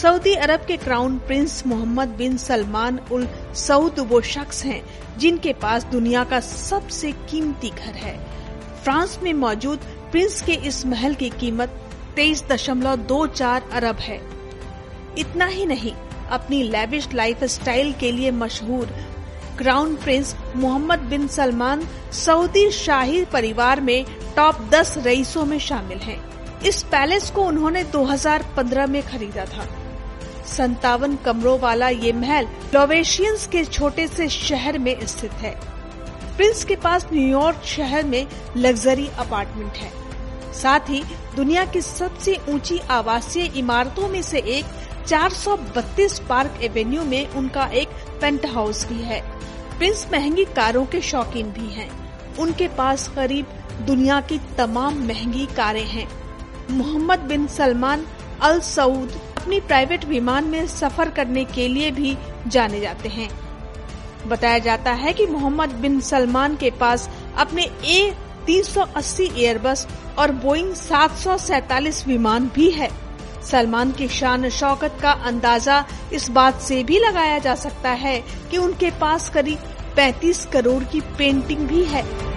Saudi अरब के crown prince Mohammed bin Salman उल Saud वो शख्स हैं जिनके पास दुनिया का सबसे कीमती घर है। फ्रांस में मौजूद प्रिंस के इस महल की कीमत 23.24 अरब है। इतना ही नहीं, अपनी लैविश लाइफस्टाइल के लिए मशहूर crown prince Mohammed bin Salman Saudi शाही परिवार में टॉप 10 रईसों में शामिल हैं। इस पैलेस को उन्होंने 2015 में खरीदा था। 57 कमरों वाला ये महल लोवेशियंस के छोटे से शहर में स्थित है। प्रिंस के पास न्यूयॉर्क शहर में लग्जरी अपार्टमेंट है। साथ ही दुनिया की सबसे ऊंची आवासीय इमारतों में से एक 432 पार्क एवेन्यू में उनका एक पेंट हाउस भी है। प्रिंस महंगी कारों के शौकीन भी हैं। उनके पास करीब दुनिया की तमाम महंगी कारें हैं। मोहम्मद बिन सलमान अल सऊद अपनी प्राइवेट विमान में सफर करने के लिए भी जाने जाते हैं। बताया जाता है कि मोहम्मद बिन सलमान के पास अपने A380 एयरबस और बोइंग 747 विमान भी है। सलमान की शान शौकत का अंदाजा इस बात से भी लगाया जा सकता है कि उनके पास करीब 35 करोड़ की पेंटिंग भी है।